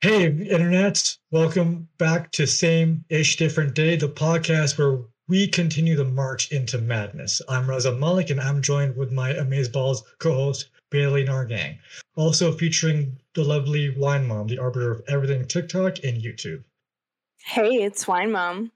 Hey, internets, welcome back to Same Ish Different Day, the podcast where we continue the march into madness. I'm Raza Malik, and I'm joined with my Amazeballs co-host, Bailey and our gang. Also featuring the lovely Wine Mom, the arbiter of everything TikTok and YouTube. Hey, it's Wine Mom.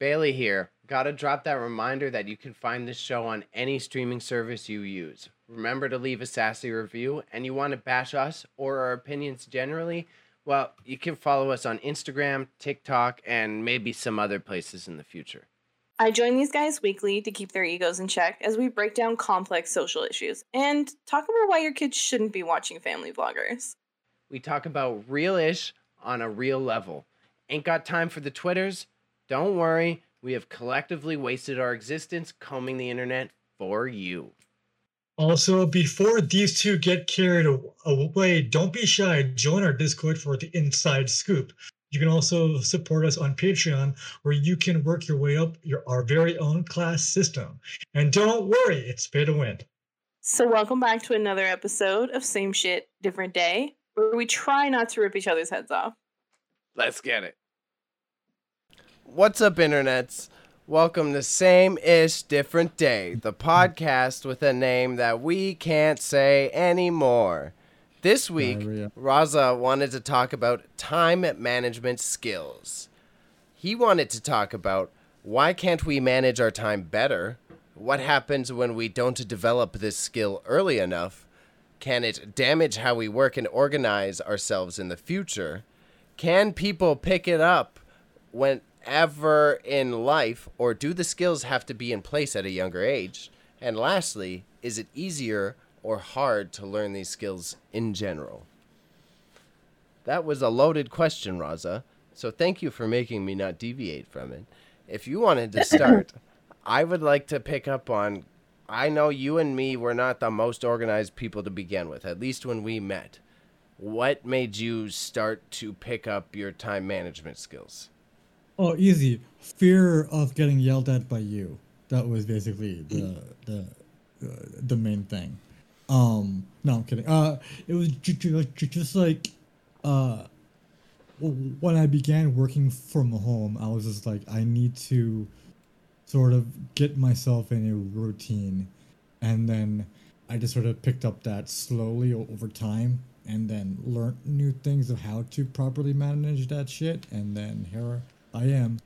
Bailey here. Gotta drop that reminder that you can find this show on any streaming service you use. Remember to leave a sassy review, and you want to bash us or our opinions generally? Well, you can follow us on Instagram, TikTok, and maybe some other places in the future. I join these guys weekly to keep their egos in check as we break down complex social issues and talk about why your kids shouldn't be watching family vloggers. We talk about real-ish on a real level. Ain't got time for the Twitters? Don't worry, we have collectively wasted our existence combing the internet for you. Also, before these two get carried away, don't be shy. Join our Discord for the inside scoop. You can also support us on Patreon, where you can work your way up our very own class system. And don't worry, it's pay to win. So welcome back to another episode of Same Shit, Different Day, where we try not to rip each other's heads off. Let's get it. What's up, internets? Welcome to Same Ish Different Day, the podcast with a name that we can't say anymore. This week, Raza wanted to talk about time management skills. He wanted to talk about why can't we manage our time better? What happens when we don't develop this skill early enough? Can it damage how we work and organize ourselves in the future? Can people pick it up whenever in life, or do the skills have to be in place at a younger age? And lastly, is it easier or hard to learn these skills in general? That was a loaded question, Raza, so thank you for making me not deviate from it. If you wanted to start, I would like to pick up on, I know you and me were not the most organized people to begin with, at least when we met. What made you start to pick up your time management skills? Oh, easy. Fear of getting yelled at by you. That was basically the main thing. No, I'm kidding. It was just like when I began working from home, I was just like, I need to sort of get myself in a routine. And then I just sort of picked up that slowly over time and then learned new things of how to properly manage that shit. And then here I am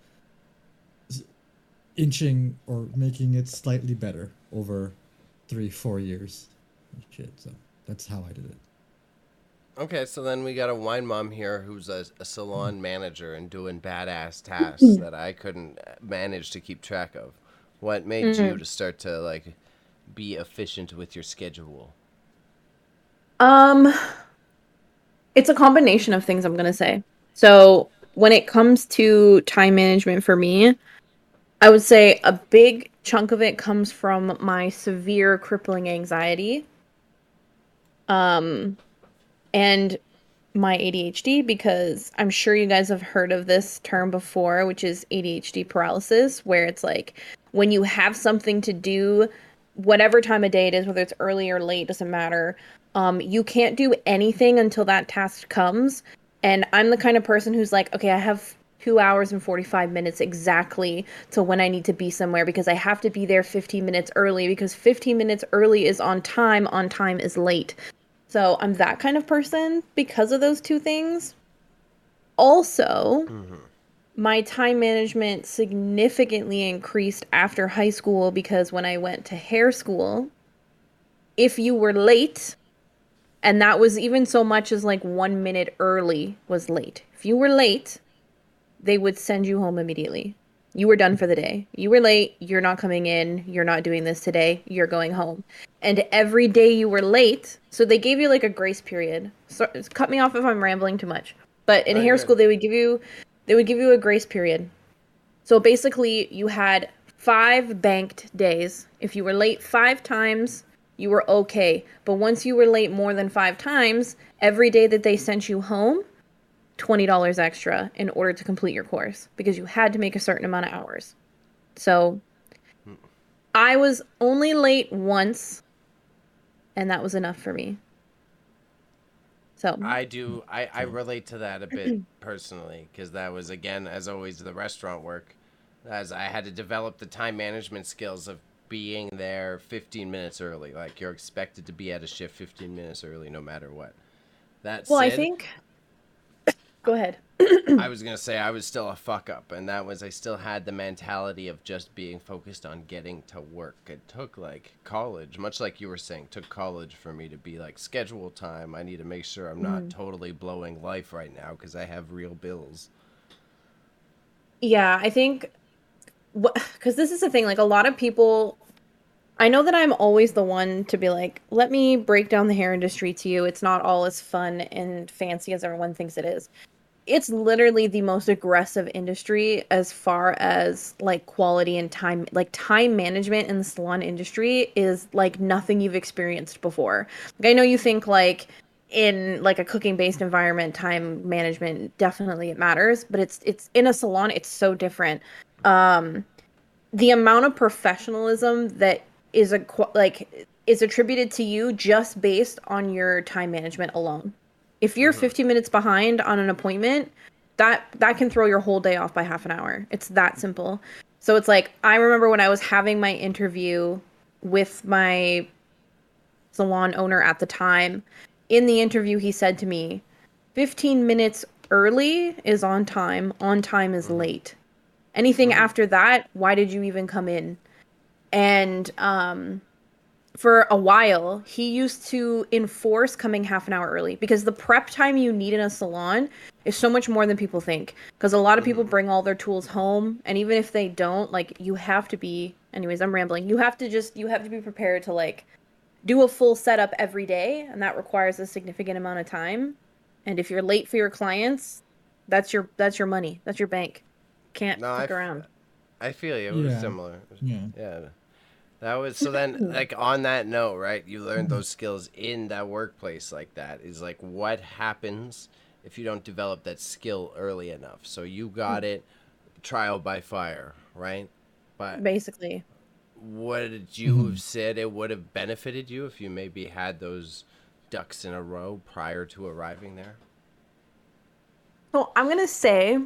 inching or making it slightly better over 3-4 years. Shit, so that's how I did it. Okay, so then we got a Wine Mom here who's a salon manager and doing badass tasks that I couldn't manage to keep track of. What made you to start to like be efficient with your schedule? It's a combination of things, I'm gonna say. So when it comes to time management for me, I would say a big chunk of it comes from my severe crippling anxiety and my ADHD, because I'm sure you guys have heard of this term before, which is ADHD paralysis, where it's like when you have something to do, whatever time of day it is, whether it's early or late, doesn't matter. You can't do anything until that task comes. And I'm the kind of person who's like, okay, I have 2 hours and 45 minutes exactly to when I need to be somewhere because I have to be there 15 minutes early because 15 minutes early is on time is late. So I'm that kind of person because of those two things. Also, my time management significantly increased after high school because when I went to hair school, if you were late... And that was even so much as like 1 minute early was late. If you were late, they would send you home immediately. You were done for the day. You were late. You're not coming in. You're not doing this today. You're going home. And every day you were late. So they gave you like a grace period. So cut me off if I'm rambling too much. But in hair school, they would give you a grace period. So basically you had 5 banked days. If you were late 5 times, you were okay. But once you were late more than 5 times, every day that they sent you home, $20 extra in order to complete your course because you had to make a certain amount of hours. So I was only late once, and that was enough for me. So I do. I relate to that a bit personally, because that was, again, as always, the restaurant work, as I had to develop the time management skills of being there 15 minutes early. Like, you're expected to be at a shift 15 minutes early, no matter what. That's well, said, I think. Go ahead. I was going to say I was still a fuck up, and that was I still had the mentality of just being focused on getting to work. It took like college, much like you were saying, took college for me to be like, schedule time. I need to make sure I'm not totally blowing life right now because I have real bills. Yeah, I think because this is the thing, like a lot of people, I know that I'm always the one to be like, let me break down the hair industry to you. It's not all as fun and fancy as everyone thinks it is. It's literally the most aggressive industry as far as like quality and time, like time management in the salon industry is like nothing you've experienced before. Like, I know you think like in like a cooking based environment, time management, definitely it matters, but it's in a salon. It's so different. The amount of professionalism that is is attributed to you just based on your time management alone. If you're 15 minutes behind on an appointment, that can throw your whole day off by half an hour. It's that simple. So it's like, I remember when I was having my interview with my salon owner at the time, in the interview, he said to me, 15 minutes early is on time is late. Anything after that, why did you even come in? And for a while, he used to enforce coming half an hour early because the prep time you need in a salon is so much more than people think. Because a lot of people bring all their tools home, and even if they don't, like, you have to be, anyways, I'm rambling. You have to be prepared to, like, do a full setup every day, and that requires a significant amount of time. And if you're late for your clients, that's your money. That's your bank. Can't stick around. I feel you. It was similar. Yeah. That was, so then, like, on that note, right, you learned those skills in that workplace like that is, like, what happens if you don't develop that skill early enough? So you got it trial by fire, right? But basically, would you have said it would have benefited you if you maybe had those ducks in a row prior to arriving there? So I'm going to say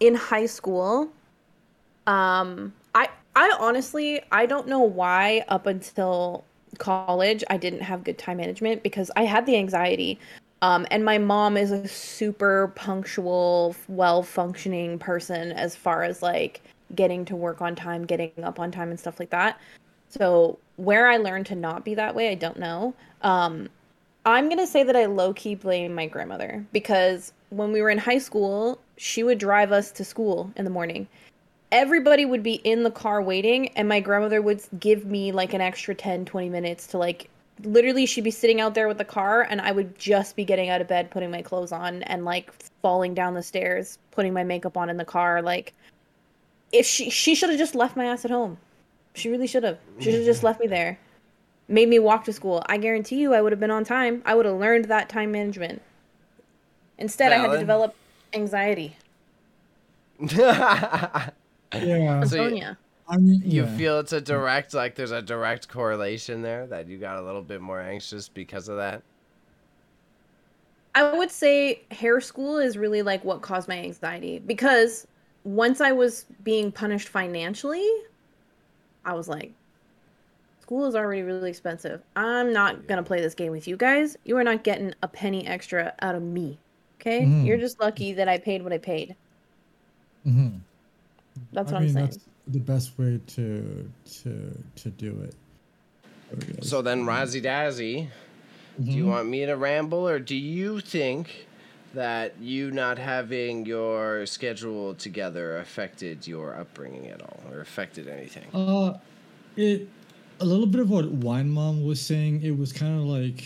in high school, I honestly, I don't know why up until college I didn't have good time management because I had the anxiety. And my mom is a super punctual, well-functioning person as far as like getting to work on time, getting up on time and stuff like that. So where I learned to not be that way, I don't know. I'm going to say that I low-key blame my grandmother because when we were in high school, she would drive us to school in the morning. Everybody would be in the car waiting, and my grandmother would give me like an extra 10, 20 minutes to like, literally she'd be sitting out there with the car and I would just be getting out of bed, putting my clothes on and like falling down the stairs, putting my makeup on in the car. Like if she should have just left my ass at home. She really should have. She should have just left me there. Made me walk to school. I guarantee you I would have been on time. I would have learned that time management. Instead, I had to develop anxiety. Yeah. So you feel it's a direct, like there's a direct correlation there that you got a little bit more anxious because of that? I would say hair school is really like what caused my anxiety because once I was being punished financially, I was like, school is already really expensive. I'm not going to play this game with you guys. You are not getting a penny extra out of me. Okay? You're just lucky that I paid what I paid. Mm-hmm. That's what I'm saying. That's the best way to do it. So then, Razzie Dazzy, do you want me to ramble, or do you think that you not having your schedule together affected your upbringing at all, or affected anything? It a little bit of what Wine Mom was saying. It was kind of like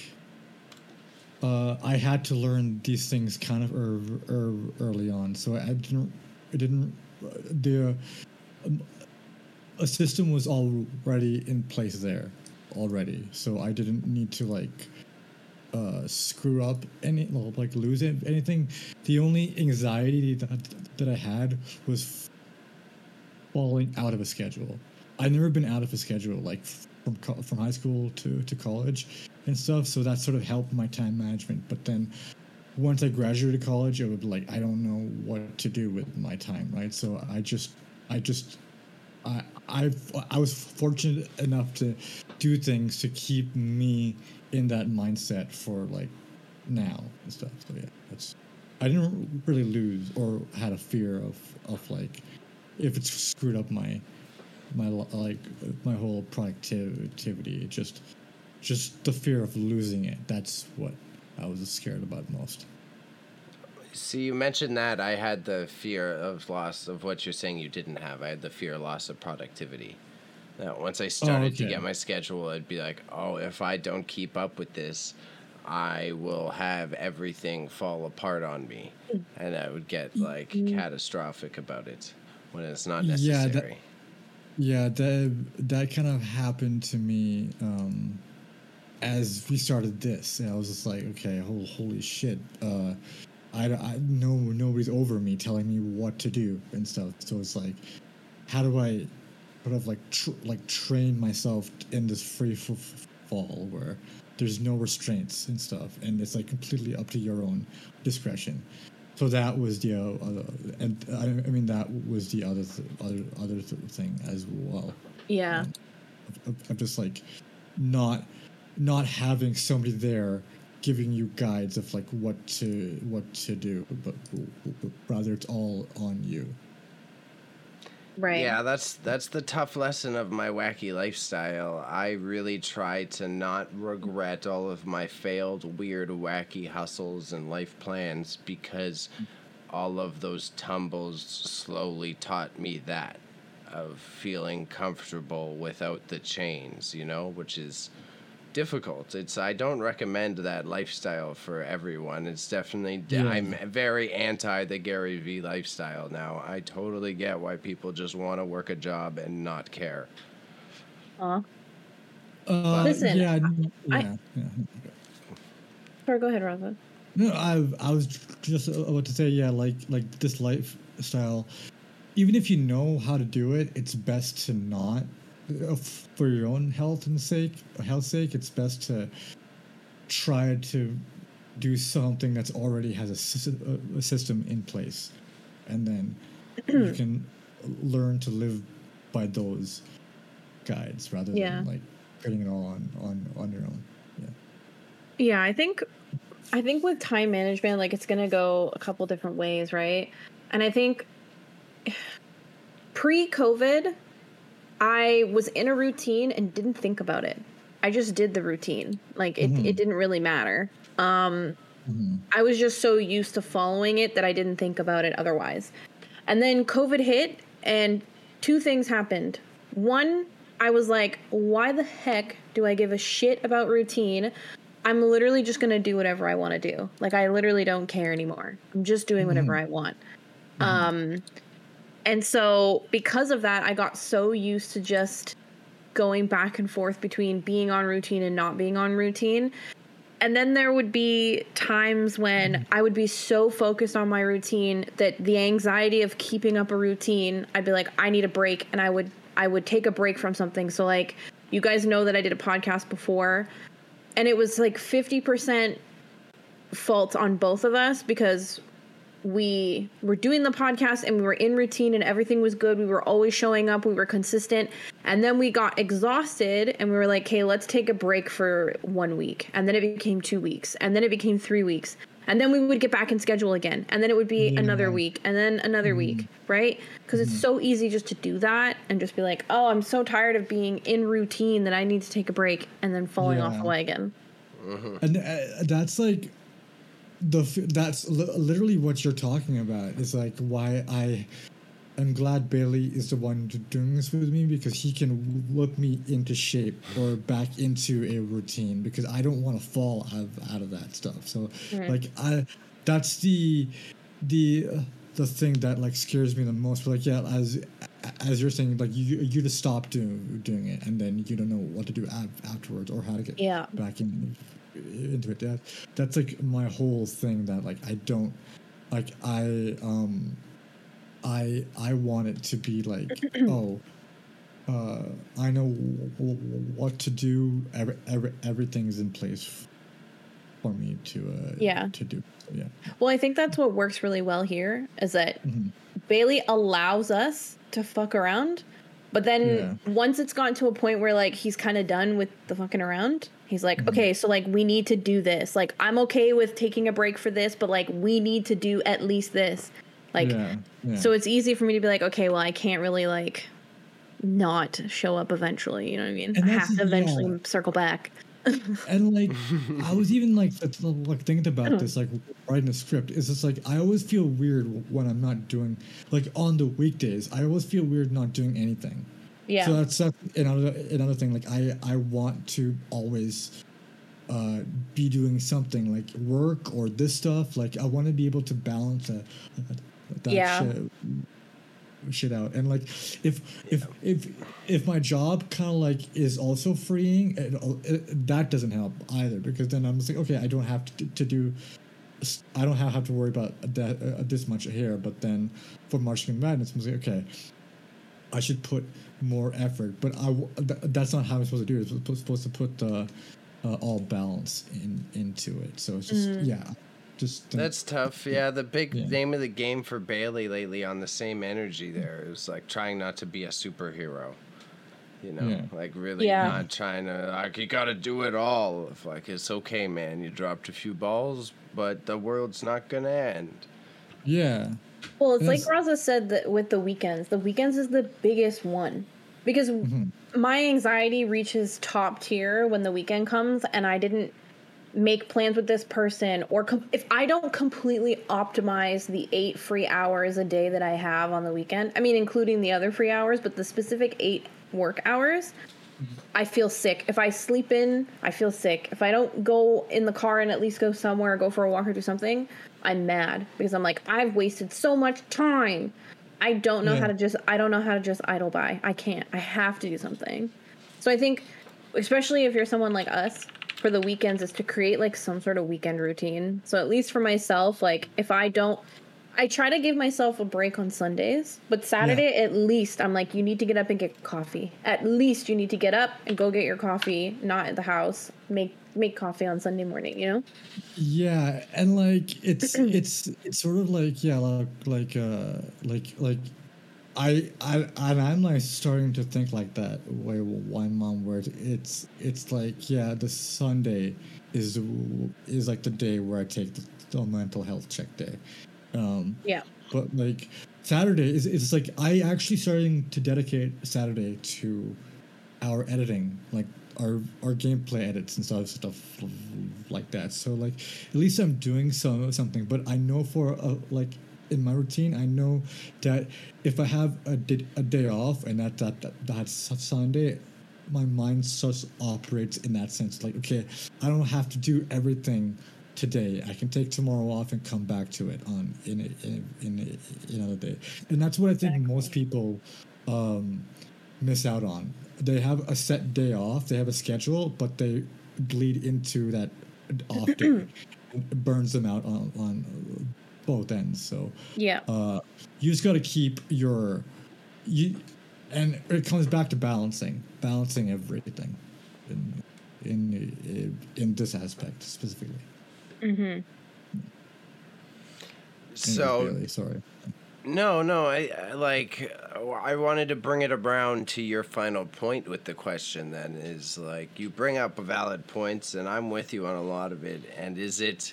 I had to learn these things kind of early on, so I didn't. A system was already in place there already, so I didn't need to like screw up any, like lose anything. The only anxiety that I had was falling out of a schedule. I've never been out of a schedule like from high school to college and stuff, so that sort of helped my time management. But then once I graduated college, I would be like, I don't know what to do with my time, right? So I was fortunate enough to do things to keep me in that mindset for like now and stuff. So yeah, that's, I didn't really lose or had a fear of like if it's screwed up my whole productivity. Just the fear of losing it. That's what I was scared about most. See, you mentioned that I had the fear of loss of what you're saying you didn't have. I had the fear of loss of productivity. Now, once I started to get my schedule, I'd be like, oh, if I don't keep up with this, I will have everything fall apart on me. And I would get, like, catastrophic about it when it's not necessary. Yeah, that kind of happened to me as we started this. And I was just like, okay, holy shit. Nobody's over me telling me what to do and stuff. So it's like, how do I sort of like train myself in this free fall where there's no restraints and stuff, and it's like completely up to your own discretion. So that was the other, and I mean that was the other thing as well. Yeah, I'm just like not having somebody there giving you guides of like what to do, but rather it's all on you. Right. Yeah, that's the tough lesson of my wacky lifestyle. I really try to not regret all of my failed, weird, wacky hustles and life plans because all of those tumbles slowly taught me that of feeling comfortable without the chains, you know, which is difficult. I don't recommend that lifestyle for everyone. It's definitely I'm very anti the Gary Vee lifestyle now. I totally get why people just want to work a job and not care. Listen, Sorry, go ahead, Raza. No, I was just about to say, yeah, like this lifestyle, even if you know how to do it, it's best to not. For your own health's sake, it's best to try to do something that's already has a system in place, and then you can learn to live by those guides rather than like putting it all on your own. Yeah, I think with time management, like it's gonna go a couple different ways, right? And I think pre-COVID, I was in a routine and didn't think about it. I just did the routine. Like it didn't really matter. I was just so used to following it that I didn't think about it otherwise. And then COVID hit and two things happened. One, I was like, why the heck do I give a shit about routine? I'm literally just going to do whatever I want to do. Like I literally don't care anymore. I'm just doing whatever I want. And so because of that, I got so used to just going back and forth between being on routine and not being on routine. And then there would be times when I would be so focused on my routine that the anxiety of keeping up a routine, I'd be like, I need a break. And I would take a break from something. So like you guys know that I did a podcast before and it was like 50% fault on both of us because we were doing the podcast and we were in routine and everything was good. We were always showing up. We were consistent. And then we got exhausted and we were like, hey, let's take a break for 1 week. And then it became 2 weeks. And then it became 3 weeks. And then we would get back in schedule again. And then it would be another week and then another week, right? Because it's so easy just to do that and just be like, oh, I'm so tired of being in routine that I need to take a break and then falling off the wagon. And that's like... That's literally what you're talking about. It's like why I'm glad Bailey is the one doing this with me because he can whip me into shape or back into a routine because I don't want to fall out of that stuff. So like that's the thing that like scares me the most. But, like as you're saying, like you just stop doing it and then you don't know what to do afterwards or how to get back in. Into it. That's like my whole thing that like I don't like I want it to be like I know what to do, everything's in place for me to do. Yeah. Well, I think that's what works really well here is that Bailey allows us to fuck around. But then once it's gotten to a point where, like, he's kind of done with the fucking around, he's like, okay, so, like, we need to do this. Like, I'm okay with taking a break for this, but, like, we need to do at least this. Like, so it's easy for me to be like, okay, well, I can't really, like, not show up eventually. You know what I mean? I have to eventually circle back. And, like, I was even, like thinking about this, like, writing a script. It's just, like, I always feel weird when I'm not doing, like, on the weekdays. I always feel weird not doing anything. Yeah. So that's another thing. Like, I want to always be doing something, like, work or this stuff. Like, I want to be able to balance that shit out. And, like, if my job kind of, like, is also freeing, that doesn't help either, because then I'm just like, okay, I don't have to do, I don't have to worry about that this much here. But then for Marching Into Madness, I'm like, okay, I should put more effort, but that's not how I'm supposed to do it. I'm supposed to put all balance into it. So it's just that's tough. Yeah, the big name of the game for Bailey lately, on the same energy there, is like trying not to be a superhero, you know, like really not trying to, like, you gotta do it all. If, like, it's okay, man, you dropped a few balls, but the world's not gonna end. Yeah. Well, it's like Raza said that with the weekends is the biggest one, because my anxiety reaches top tier when the weekend comes and I didn't make plans with this person, or if I don't completely optimize the 8 free hours a day that I have on the weekend, I mean, including the other free hours, but the specific 8 work hours, I feel sick. If I sleep in, I feel sick. If I don't go in the car and at least go somewhere, go for a walk or do something, I'm mad, because I'm like, I've wasted so much time. I don't know how to just idle by. I can't. I have to do something. So I think, especially if you're someone like us, for the weekends is to create, like, some sort of weekend routine. So at least for myself, like, if I don't, I try to give myself a break on Sundays, but Saturday at least I'm like, you need to get up and get coffee. At least you need to get up and go get your coffee, not at the house. Make coffee on Sunday morning, you know? Yeah, and, like, it's sort of like I'm like starting to think like that way. Wine Mom, where it's like, yeah, the Sunday is like the day where I take the mental health check day. But, like, Saturday it's like I actually starting to dedicate Saturday to our editing, like our gameplay edits and stuff like that. So, like, at least I'm doing something. But I know for like, in my routine, I know that if I have a day off, and that's Sunday, my mind just operates in that sense. Like, okay, I don't have to do everything today. I can take tomorrow off and come back to it on in another day. And that's what I think most people miss out on. They have a set day off, they have a schedule, but they bleed into that off day. It burns them out on both ends. So you just got to keep and it comes back to balancing everything in this aspect specifically. So Bailey, sorry. No, I wanted to bring it around to your final point with the question. Then is, like, you bring up valid points, and I'm with you on a lot of it. And is it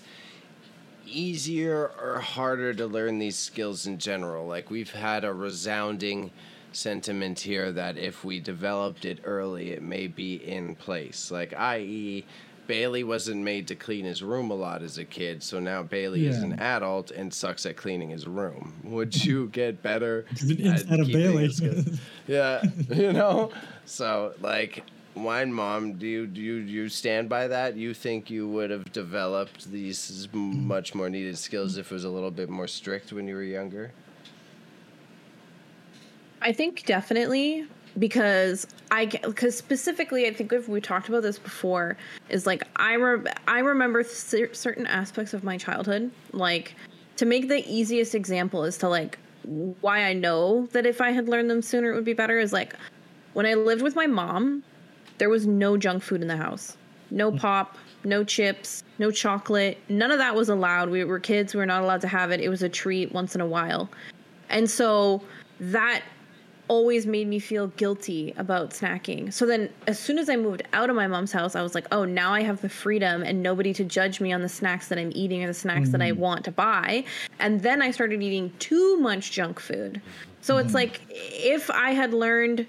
easier or harder to learn these skills in general? Like, we've had a resounding sentiment here that if we developed it early, it may be in place. Like, i.e., Bailey wasn't made to clean his room a lot as a kid, so now Bailey is an adult and sucks at cleaning his room. Would you get better at of Bailey? Yeah, you know. So, like, Wine Mom, do you stand by that? You think you would have developed these much more needed skills if it was a little bit more strict when you were younger? I think definitely, because specifically, I think if we talked about this before, is like I remember certain aspects of my childhood. Like, to make the easiest example is to, like, why I know that if I had learned them sooner, it would be better, is like when I lived with my mom, there was no junk food in the house. no pop, no chips, no chocolate. None of that was allowed. We were kids. We were not allowed to have it. It was a treat once in a while. And so that always made me feel guilty about snacking. So then as soon as I moved out of my mom's house, I was like, oh, now I have the freedom and nobody to judge me on the snacks that I'm eating or the snacks that I want to buy. And then I started eating too much junk food. So it's like, if I had learned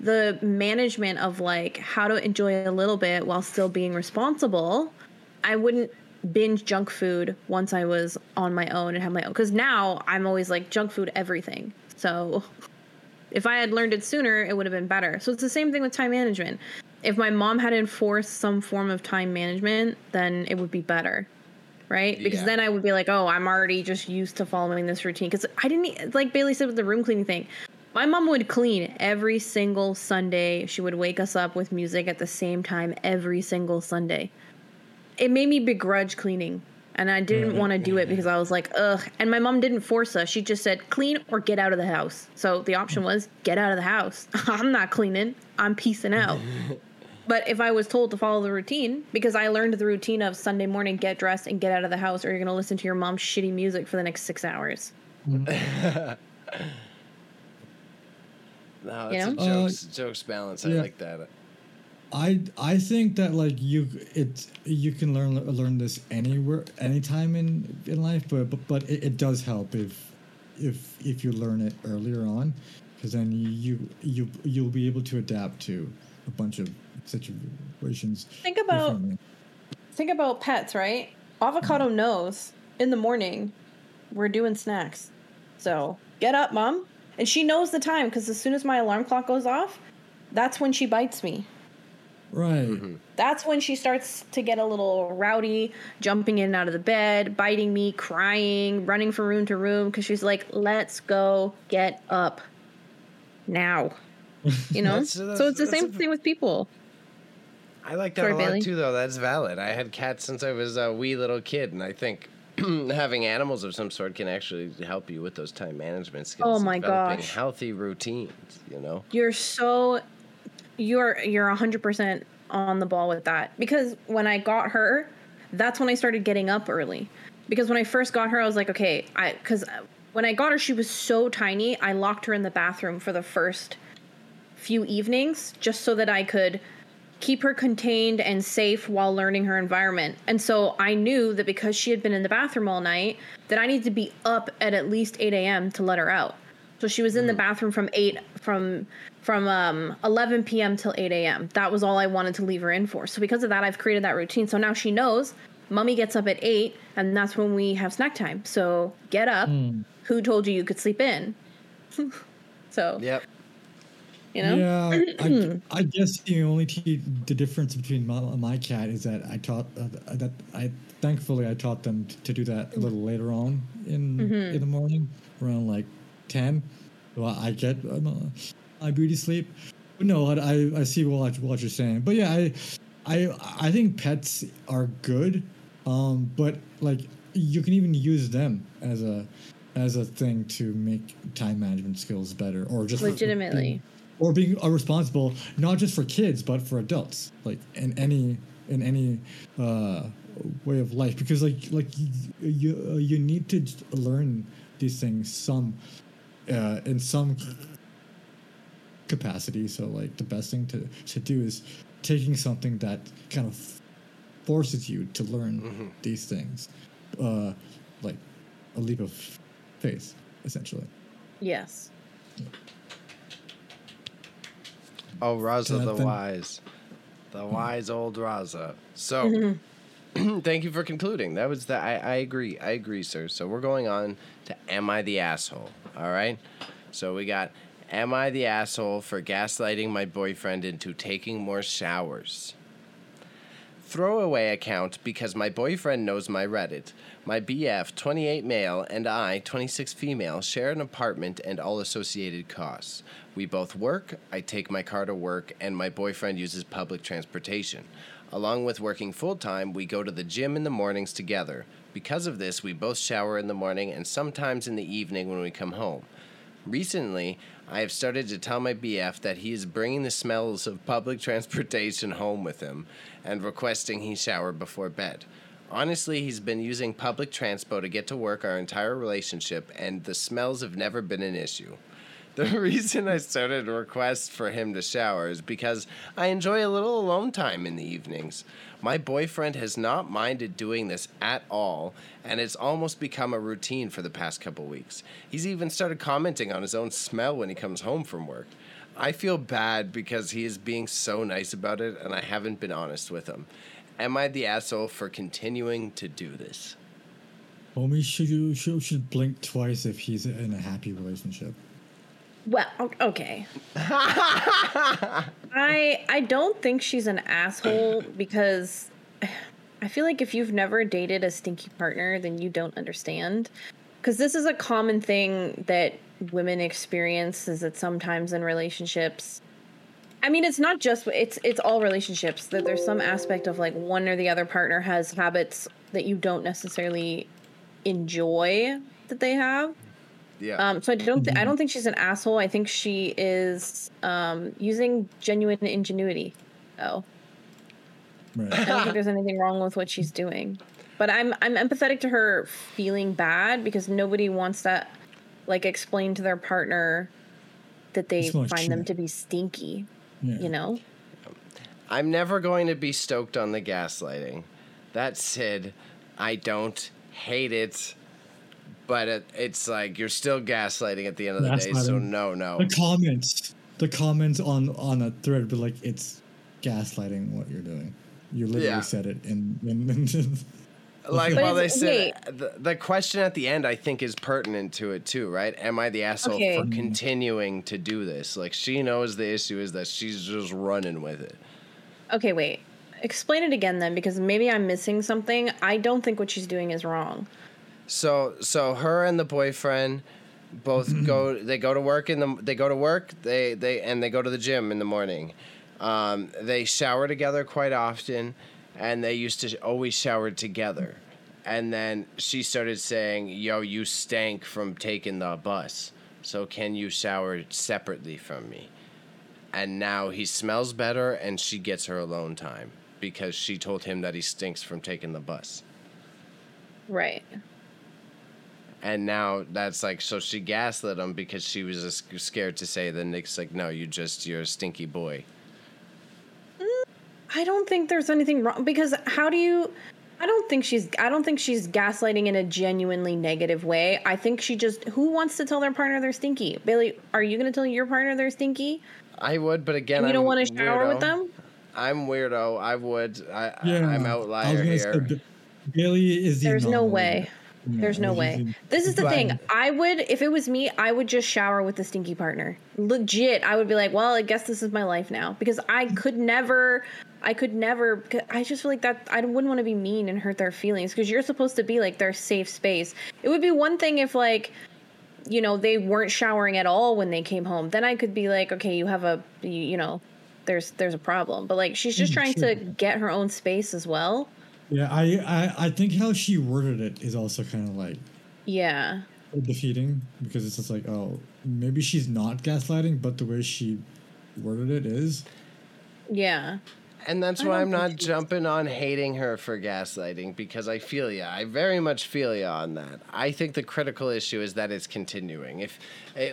the management of like how to enjoy a little bit while still being responsible, I wouldn't binge junk food once I was on my own and had my own. Because now I'm always like junk food everything. So if I had learned it sooner, it would have been better. So it's the same thing with time management. If my mom had enforced some form of time management, then it would be better, right? Because then I would be like, oh, I'm already just used to following this routine. Because I didn't, like Bailey said with the room cleaning thing, my mom would clean every single Sunday. She would wake us up with music at the same time every single Sunday. It made me begrudge cleaning. And I didn't want to do it because I was like, ugh. And my mom didn't force us. She just said, clean or get out of the house. So the option was get out of the house. I'm not cleaning. I'm peacing out. But if I was told to follow the routine, because I learned the routine of Sunday morning, get dressed and get out of the house, or you're going to listen to your mom's shitty music for the next 6 hours. No, it's a jokes balance. I like that. I think that like you can learn this anywhere, anytime in life, but it does help if you learn it earlier on, because then you'll be able to adapt to a bunch of situations. Think about pets, right? Avocado knows in the morning we're doing snacks, so get up, Mom, and she knows the time, because as soon as my alarm clock goes off, that's when she bites me. Right. That's when she starts to get a little rowdy, jumping in and out of the bed, biting me, crying, running from room to room, because she's like, let's go, get up now. You know? So it's the same thing with people. I like that Bailey. Too, though. That's valid. I had cats since I was a wee little kid, and I think having animals of some sort can actually help you with those time management skills. Oh, my gosh. Healthy routines, you know? You're so... You're 100% on the ball with that, because when I got her, that's when I started getting up early. Because when I first got her, I was like, okay, because when I got her, she was so tiny. I locked her in the bathroom for the first few evenings just so that I could keep her contained and safe while learning her environment. And so I knew that because she had been in the bathroom all night, that I needed to be up at least 8 a.m. to let her out. So she was in the bathroom from 11 p.m. till 8 a.m. That was all I wanted to leave her in for. So because of that, I've created that routine. So now she knows Mommy gets up at 8, and that's when we have snack time. So get up. Who told you could sleep in? So, yep. You know? Yeah, I guess the only the difference between my cat is that I taught thankfully I taught them to do that a little later on in the morning, around like 10. Well, I get my beauty sleep. But no, I see what you're saying. But yeah, I think pets are good, but like you can even use them as a thing to make time management skills better, or just legitimately, or being responsible, not just for kids but for adults, like in any way of life. Because like you need to learn these things in some capacity. So like the best thing to do is taking something that kind of forces you to learn these things, like a leap of faith, essentially. Yes. Oh, Raza the wise old Raza. So thank you for concluding. That was I agree, sir. So we're going on to Am I the Asshole? All right. So we got, am I the asshole for gaslighting my boyfriend into taking more showers? Throwaway account because my boyfriend knows my Reddit. My BF, 28 male, and I, 26 female, share an apartment and all associated costs. We both work, I take my car to work, and my boyfriend uses public transportation. Along with working full-time, we go to the gym in the mornings together. Because of this, we both shower in the morning and sometimes in the evening when we come home. Recently, I have started to tell my BF that he is bringing the smells of public transportation home with him and requesting he shower before bed. Honestly, he's been using public transpo to get to work our entire relationship, and the smells have never been an issue. The reason I started a request for him to shower is because I enjoy a little alone time in the evenings. My boyfriend has not minded doing this at all, and it's almost become a routine for the past couple weeks. He's even started commenting on his own smell when he comes home from work. I feel bad because he is being so nice about it, and I haven't been honest with him. Am I the asshole for continuing to do this? Homie, you should blink twice if he's in a happy relationship. Well, okay. I don't think she's an asshole because I feel like if you've never dated a stinky partner, then you don't understand. Because this is a common thing that women experience, is that sometimes in relationships, I mean, it's not just, it's all relationships, that there's some aspect of like one or the other partner has habits that you don't necessarily enjoy that they have. Yeah. So I don't think she's an asshole. I think she is using genuine ingenuity. Oh. Right. I don't think there's anything wrong with what she's doing, but I'm empathetic to her feeling bad because nobody wants that, like, explain to their partner that they find them to be stinky. Yeah. You know. I'm never going to be stoked on the gaslighting. That said, I don't hate it. But it's like you're still gaslighting at the end of the day, so no. The comments on a thread, but like it's gaslighting what you're doing. You literally said it, and like while they said the question at the end, I think is pertinent to it too, right? Am I the asshole for continuing to do this? Like she knows the issue is that she's just running with it. Okay, wait. Explain it again then, because maybe I'm missing something. I don't think what she's doing is wrong. So her and the boyfriend both they go to the gym in the morning. They shower together quite often, and they used to always shower together. And then she started saying, "Yo, you stank from taking the bus. So can you shower separately from me?" And now he smells better and she gets her alone time because she told him that he stinks from taking the bus. Right. And now that's like, so she gaslit him because she was scared to say. Then Nick's like, no, you're a stinky boy. I don't think there's anything wrong because I don't think she's gaslighting in a genuinely negative way. I think she just, who wants to tell their partner they're stinky? Bailey, are you going to tell your partner they're stinky? I would, but again, you don't want to shower with them? I'm weirdo. I would. I'm outlier here. Bailey is the anomaly. There's no way. This is the thing. I would, if it was me, I would just shower with the stinky partner. Legit, I would be like, well, I guess this is my life now. Because I could never, I just feel like that, I wouldn't want to be mean and hurt their feelings. Because you're supposed to be like their safe space. It would be one thing if, like, you know, they weren't showering at all when they came home. Then I could be like, okay, you have a, you know, there's a problem. But, like, she's just trying to get her own space as well. Yeah, I think how she worded it is also kind of like... Yeah. Defeating, because it's just like, oh, maybe she's not gaslighting, but the way she worded it is. Yeah. And that's why I'm not jumping on hating her for gaslighting, because I feel ya. I very much feel ya on that. I think the critical issue is that it's continuing. If,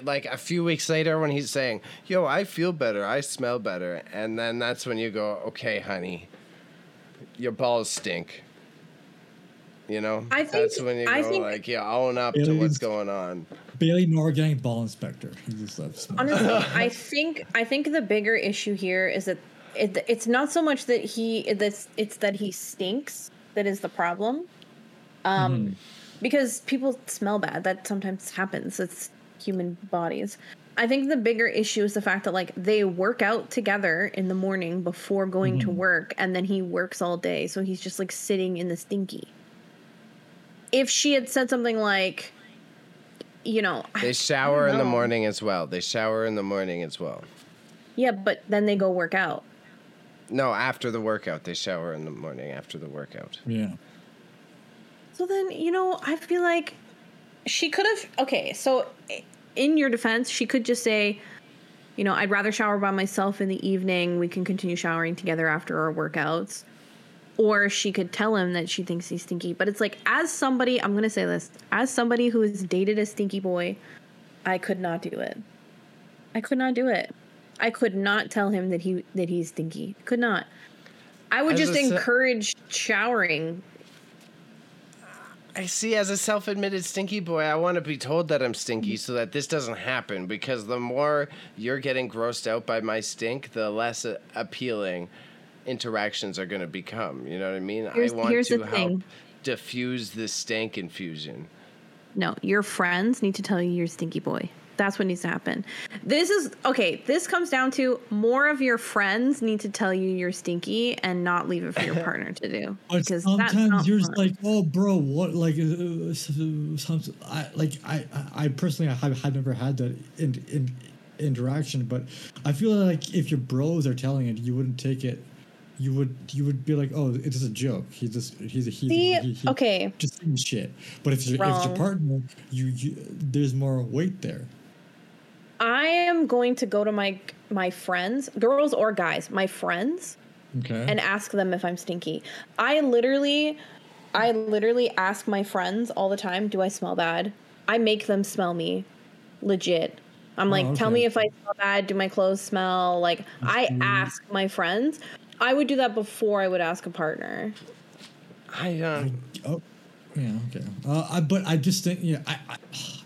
like, a few weeks later when he's saying, yo, I feel better, I smell better, and then that's when you go, okay, honey... Your balls stink. You know? I think, that's when you go like, yeah, own up to what's going on. Bailey Norgang, ball inspector. He just loves me. Honestly, I think the bigger issue here is that it's not so much that it's that he stinks that is the problem. Because people smell bad. That sometimes happens. It's human bodies. I think the bigger issue is the fact that, like, they work out together in the morning before going to work, and then he works all day, so he's just, like, sitting in the stinky. If she had said something like, you know... They shower in the morning as well. Yeah, but then they go work out. No, after the workout. They shower in the morning after the workout. Yeah. So then, you know, I feel like she could have... Okay, so... in your defense, she could just say, you know, I'd rather shower by myself in the evening. We can continue showering together after our workouts. Or she could tell him that she thinks he's stinky. But it's like, as somebody, I'm going to say this, as somebody who has dated a stinky boy, I could not do it. I could not do it. I could not tell him that he's stinky. Could not. I would just encourage showering. I see, as a self-admitted stinky boy, I want to be told that I'm stinky so that this doesn't happen, because the more you're getting grossed out by my stink, the less appealing interactions are going to become. You know what I mean? I want to help diffuse this stank infusion. No, your friends need to tell you you're stinky boy. That's what needs to happen. This comes down to more of your friends need to tell you you're stinky and not leave it for your partner to do. But because sometimes you're fun. Like, oh, bro, what? Like, I personally have never had that interaction, but I feel like if your bros are telling it, you wouldn't take it. You would be like, oh, it's just a joke. He's just saying shit. But if it's your partner, you there's more weight there. I am going to go to my friends, girls or guys, my friends, okay, and ask them if I'm stinky. I literally ask my friends all the time, do I smell bad? I make them smell me, legit. I'm like, tell me if I smell bad. Do my clothes smell? Like, ask my friends. I would do that before I would ask a partner. But I just think, I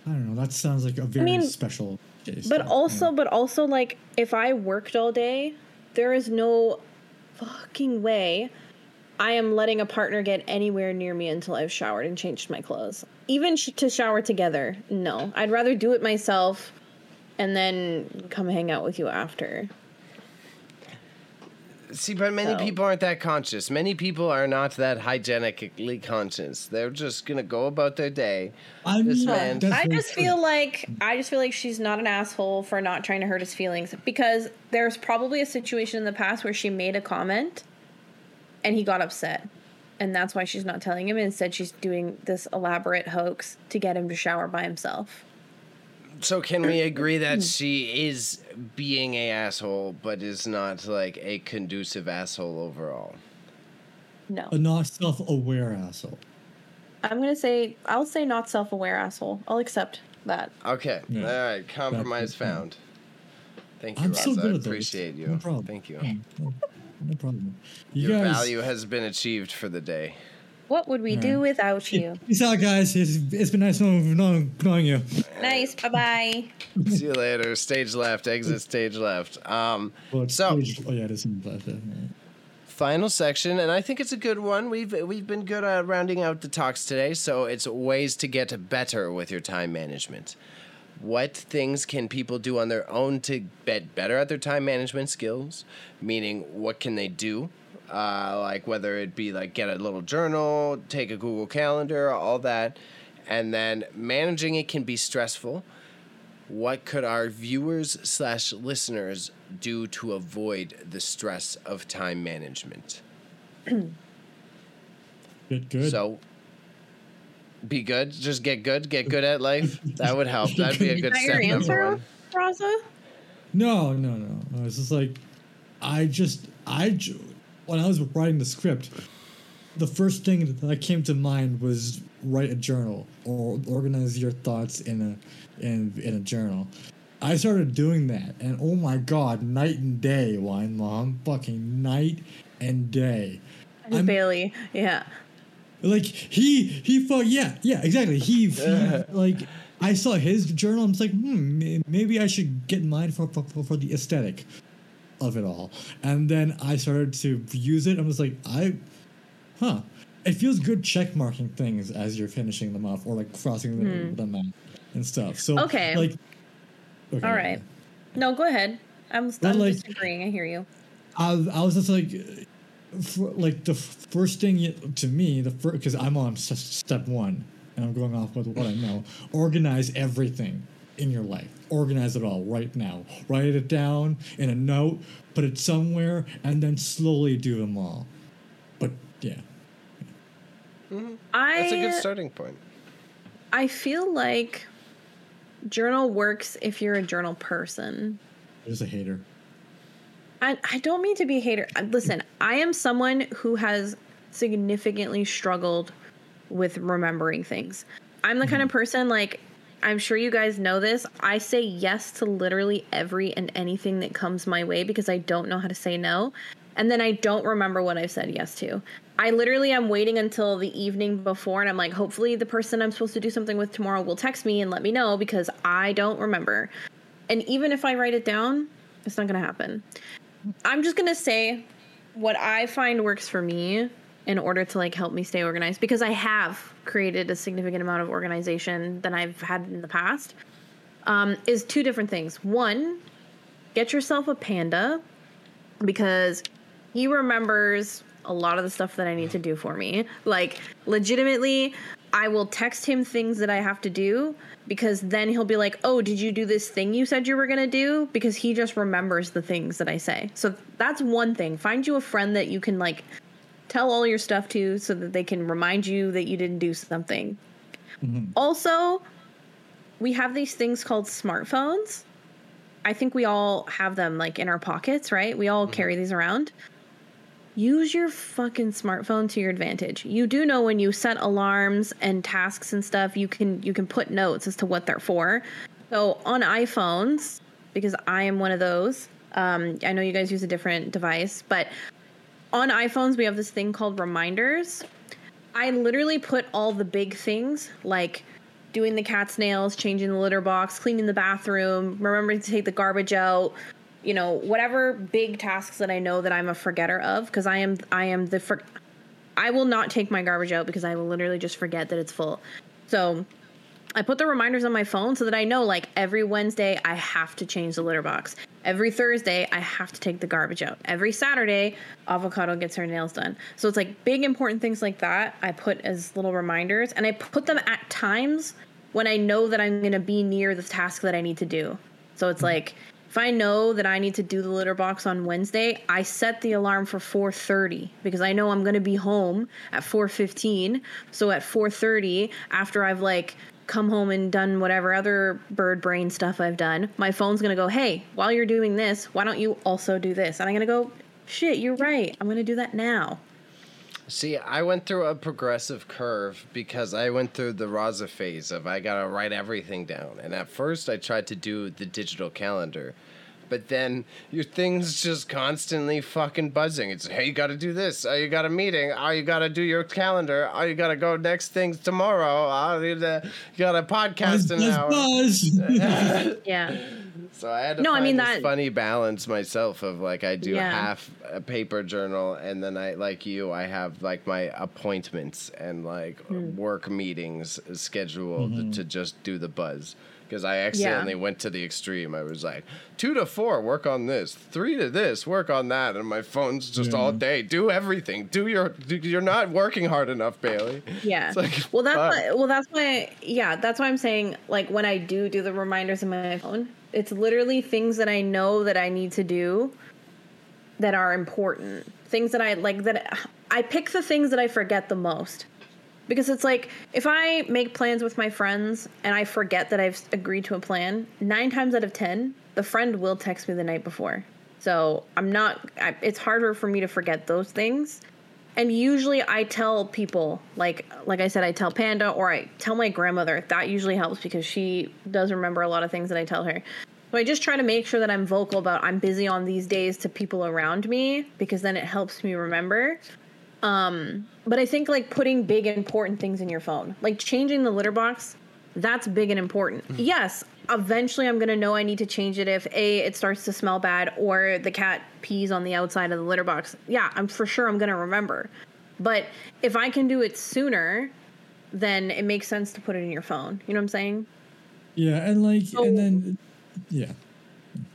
don't know. That sounds like a very special case. But also, like, if I worked all day, there is no fucking way I am letting a partner get anywhere near me until I've showered and changed my clothes. Even to shower together, no. I'd rather do it myself and then come hang out with you after. See, but many people aren't that conscious. Many people are not that hygienically conscious. They're just going to go about their day. I just feel like she's not an asshole for not trying to hurt his feelings, because there's probably a situation in the past where she made a comment and he got upset. And that's why she's not telling him. Instead, she's doing this elaborate hoax to get him to shower by himself. So can we agree that she is being an asshole, but is not like a conducive asshole overall? No. A not self-aware asshole. I'll say not self-aware asshole. I'll accept that. Okay. Yeah. All right. Compromise found. Thank you, Raza. So I appreciate you. No problem. Thank you. No problem. Your value has been achieved for the day. What would we do without you? Peace out, guys. It's been nice knowing you. Nice. Bye-bye. See you later. Stage left. Exit stage left. It is left. Yeah. Final section, and I think it's a good one. We've been good at rounding out the talks today, so it's ways to get better with your time management. What things can people do on their own to get better at their time management skills? Meaning, what can they do? Like whether it be like get a little journal, take a Google Calendar, all that. And then managing it can be stressful. What could our viewers/listeners do to avoid the stress of time management? Get good. So be good. Just get good at life. That would help. That'd be a good step. Is that your answer, Raza? No. It's just like, when I was writing the script, the first thing that came to mind was write a journal or organize your thoughts in a journal. I started doing that, and oh my god, night and day, Wine Mom, fucking night and day. And Bailey, yeah. Like he exactly. He like I saw his journal. I'm just like, maybe I should get mine for the aesthetic of it all, and then I started to use it. I was like, it feels good check marking things as you're finishing them off or like crossing them out and stuff. So all right, no, go ahead. I'm like, just agreeing. I hear you. I was just like, the first thing to me, because I'm on step one and I'm going off with what I know. Organize everything in your life. Organize it all right now. Write it down in a note, put it somewhere, and then slowly do them all. But yeah. Mm-hmm. That's a good starting point. I feel like Journal works if you're a journal person. I'm just a hater. I don't mean to be a hater. Listen, I am someone who has significantly struggled with remembering things. I'm the kind of person, like, I'm sure you guys know this. I say yes to literally every and anything that comes my way because I don't know how to say no. And then I don't remember what I've said yes to. I literally am waiting until the evening before, and I'm like, hopefully the person I'm supposed to do something with tomorrow will text me and let me know because I don't remember. And even if I write it down, it's not going to happen. I'm just going to say what I find works for me in order to, like, help me stay organized, because I have created a significant amount of organization than I've had in the past, is two different things. One, get yourself a Panda, because he remembers a lot of the stuff that I need to do for me. Like, legitimately, I will text him things that I have to do, because then he'll be like, oh, did you do this thing you said you were going to do? Because he just remembers the things that I say. So that's one thing. Find you a friend that you can, like, tell all your stuff to, so that they can remind you that you didn't do something. Mm-hmm. Also, we have these things called smartphones. I think we all have them, like, in our pockets, right? We all carry these around. Use your fucking smartphone to your advantage. You do know when you set alarms and tasks and stuff, you can put notes as to what they're for. So on iPhones, because I am one of those, I know you guys use a different device, but on iPhones, we have this thing called reminders. I literally put all the big things, like doing the cat's nails, changing the litter box, cleaning the bathroom, remembering to take the garbage out, you know, whatever big tasks that I know that I'm a forgetter of, because I will not take my garbage out because I will literally just forget that it's full. So I put the reminders on my phone so that I know, like, every Wednesday I have to change the litter box. Every Thursday I have to take the garbage out. Every Saturday Avocado gets her nails done. So it's like big important things like that I put as little reminders, and I put them at times when I know that I'm going to be near the task that I need to do. So it's like, if I know that I need to do the litter box on Wednesday, I set the alarm for 4:30 because I know I'm going to be home at 4:15. So at 4:30, after I've, like, come home and done whatever other bird brain stuff I've done, my phone's going to go, hey, while you're doing this, why don't you also do this? And I'm going to go, shit, you're right. I'm going to do that now. See, I went through a progressive curve because I went through the Raza phase of I got to write everything down. And at first I tried to do the digital calendar, but then your thing's just constantly fucking buzzing. It's, hey, you got to do this. Oh, you got a meeting. Oh, you got to do your calendar. Oh, you got to go next things tomorrow. Oh, you got a podcast in an hour. Buzz. Yeah. So I had to find this funny balance myself of, like, I do half a paper journal, and then I, like you, I have, like, my appointments and, like, work meetings scheduled to just do the buzz. Because I accidentally went to the extreme. I was like, 2 to 4, work on this. 3 to this, work on that. And my phone's just all day. Do everything. You're not working hard enough, Bailey. Yeah. It's like, well, that's why I'm saying, like, when I do the reminders in my phone, it's literally things that I know that I need to do that are important. Things that I, like, that I pick the things that I forget the most. Because it's like, if I make plans with my friends and I forget that I've agreed to a plan, 9 times out of 10, the friend will text me the night before. So it's harder for me to forget those things. And usually I tell people, like I said, I tell Panda or I tell my grandmother. That usually helps because she does remember a lot of things that I tell her. So I just try to make sure that I'm vocal about I'm busy on these days to people around me, because then it helps me remember. But I think, like, putting big important things in your phone, like changing the litter box, that's big and important. Yes, eventually I'm going to know I need to change it if A, it starts to smell bad, or the cat pees on the outside of the litter box. Yeah, I'm going to remember. But if I can do it sooner, then it makes sense to put it in your phone. You know what I'm saying? Yeah, and then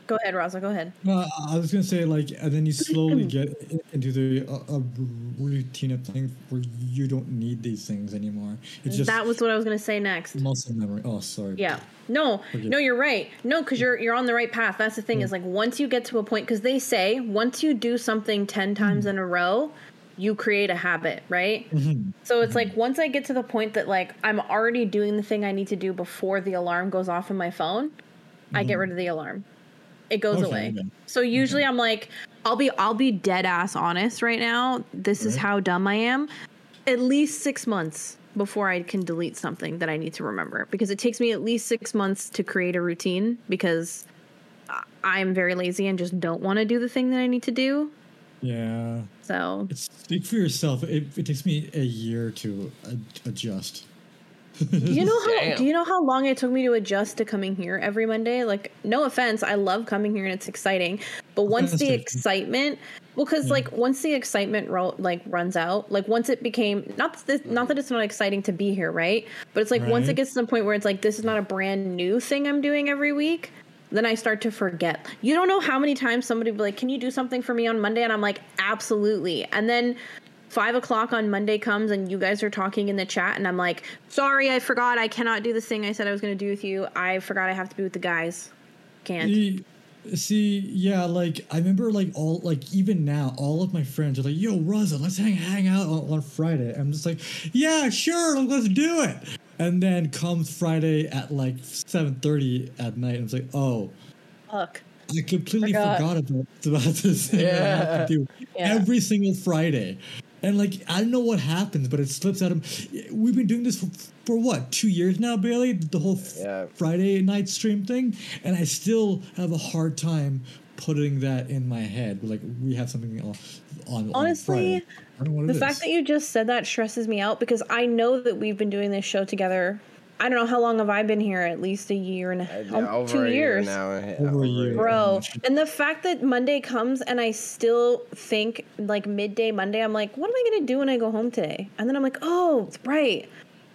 Go ahead, Raza. Go ahead. Well, I was going to say, like, and then you slowly get into the routine of things where you don't need these things anymore. It's just that was what I was going to say next. Muscle memory. Oh, sorry. Yeah. No, you're right. No, because you're on the right path. That's the thing is, like, once you get to a point, because they say once you do something 10 times in a row, you create a habit, right? Mm-hmm. So it's like, once I get to the point that like I'm already doing the thing I need to do before the alarm goes off in my phone, mm-hmm. I get rid of the alarm. It goes away. Okay. So usually I'm like, I'll be dead ass honest right now. This is how dumb I am. At least 6 months before I can delete something that I need to remember, because it takes me at least 6 months to create a routine, because I'm very lazy and just don't want to do the thing that I need to do. Yeah. So speak for yourself. It takes me a year to adjust. Do you know how long it took me to adjust to coming here every Monday? Like, no offense, I love coming here and it's exciting, but once the excitement, runs out, like once it became not that it's not exciting to be here, right? But it's like once it gets to the point where it's like, this is not a brand new thing I'm doing every week, then I start to forget. You don't know how many times somebody will be like, "Can you do something for me on Monday?" And I'm like, "Absolutely." And then 5 o'clock on Monday comes and you guys are talking in the chat and I'm like, sorry, I forgot. I cannot do this thing I said I was going to do with you. I forgot I have to be with the guys. Can't. See, yeah, like I remember like all like even now all of my friends are like, yo, Raza, let's hang out on Friday. I'm just like, yeah, sure, let's do it. And then comes Friday at like 7:30 at night and it's like, oh, fuck. I completely forgot about this thing that I have to do every single Friday. And, like, I don't know what happens, but it slips out of me. We've been doing this for what, 2 years now, Bailey? The whole Friday night stream thing? And I still have a hard time putting that in my head. Like, we have something on Friday. I don't know what it is. The fact that you just said that stresses me out, because I know that we've been doing this show together. I don't know, how long have I been here? At least a year and a half, over 2 years. Over a year. Bro. And the fact that Monday comes and I still think like midday Monday, I'm like, what am I going to do when I go home today? And then I'm like, oh, it's right.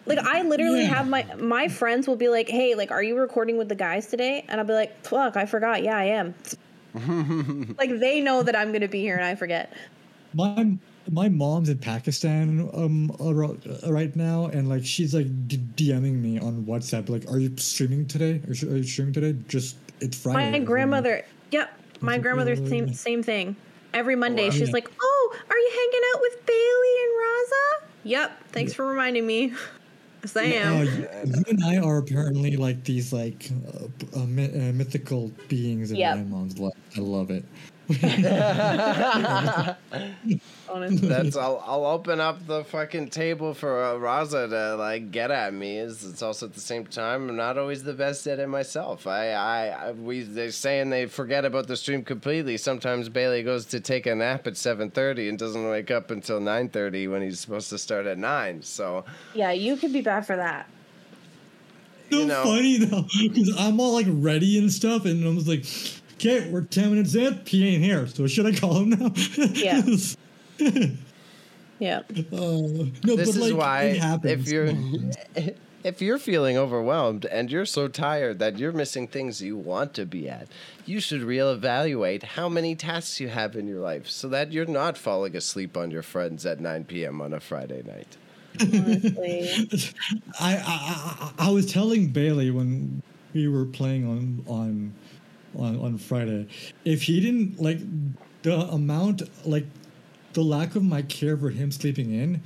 Like I literally have my friends will be like, hey, like, are you recording with the guys today? And I'll be like, fuck, I forgot. Yeah, I am. Like they know that I'm going to be here and I forget. My mom's in Pakistan right now, and like she's like DMing me on WhatsApp, like, "Are you streaming today? Are you streaming today? Just it's Friday." My grandmother, my grandmother's same thing. Every Monday, she's like, "Oh, are you hanging out with Bailey and Raza?" Yep, thanks for reminding me. Yes, I am. You and I are apparently like these like mythical beings in my mom's life. I love it. Honestly. I'll open up the fucking table for Raza to like get at me. It's also at the same time I'm not always the best at it myself. They're saying they forget about the stream completely. Sometimes Bailey goes to take a nap at 7:30 and doesn't wake up until 9:30 when he's supposed to start at 9. So yeah, you could be bad for that. So funny though, because I'm all like ready and stuff, and I'm just like, okay, we're 10 minutes in. He ain't here, so should I call him now? Yeah. Yeah. No, this is like, why it happens. If you're feeling overwhelmed and you're so tired that you're missing things you want to be at, you should reevaluate how many tasks you have in your life so that you're not falling asleep on your friends at 9 p.m. on a Friday night. Honestly. I was telling Bailey when we were playing on Friday, if he didn't like the lack of my care for him sleeping in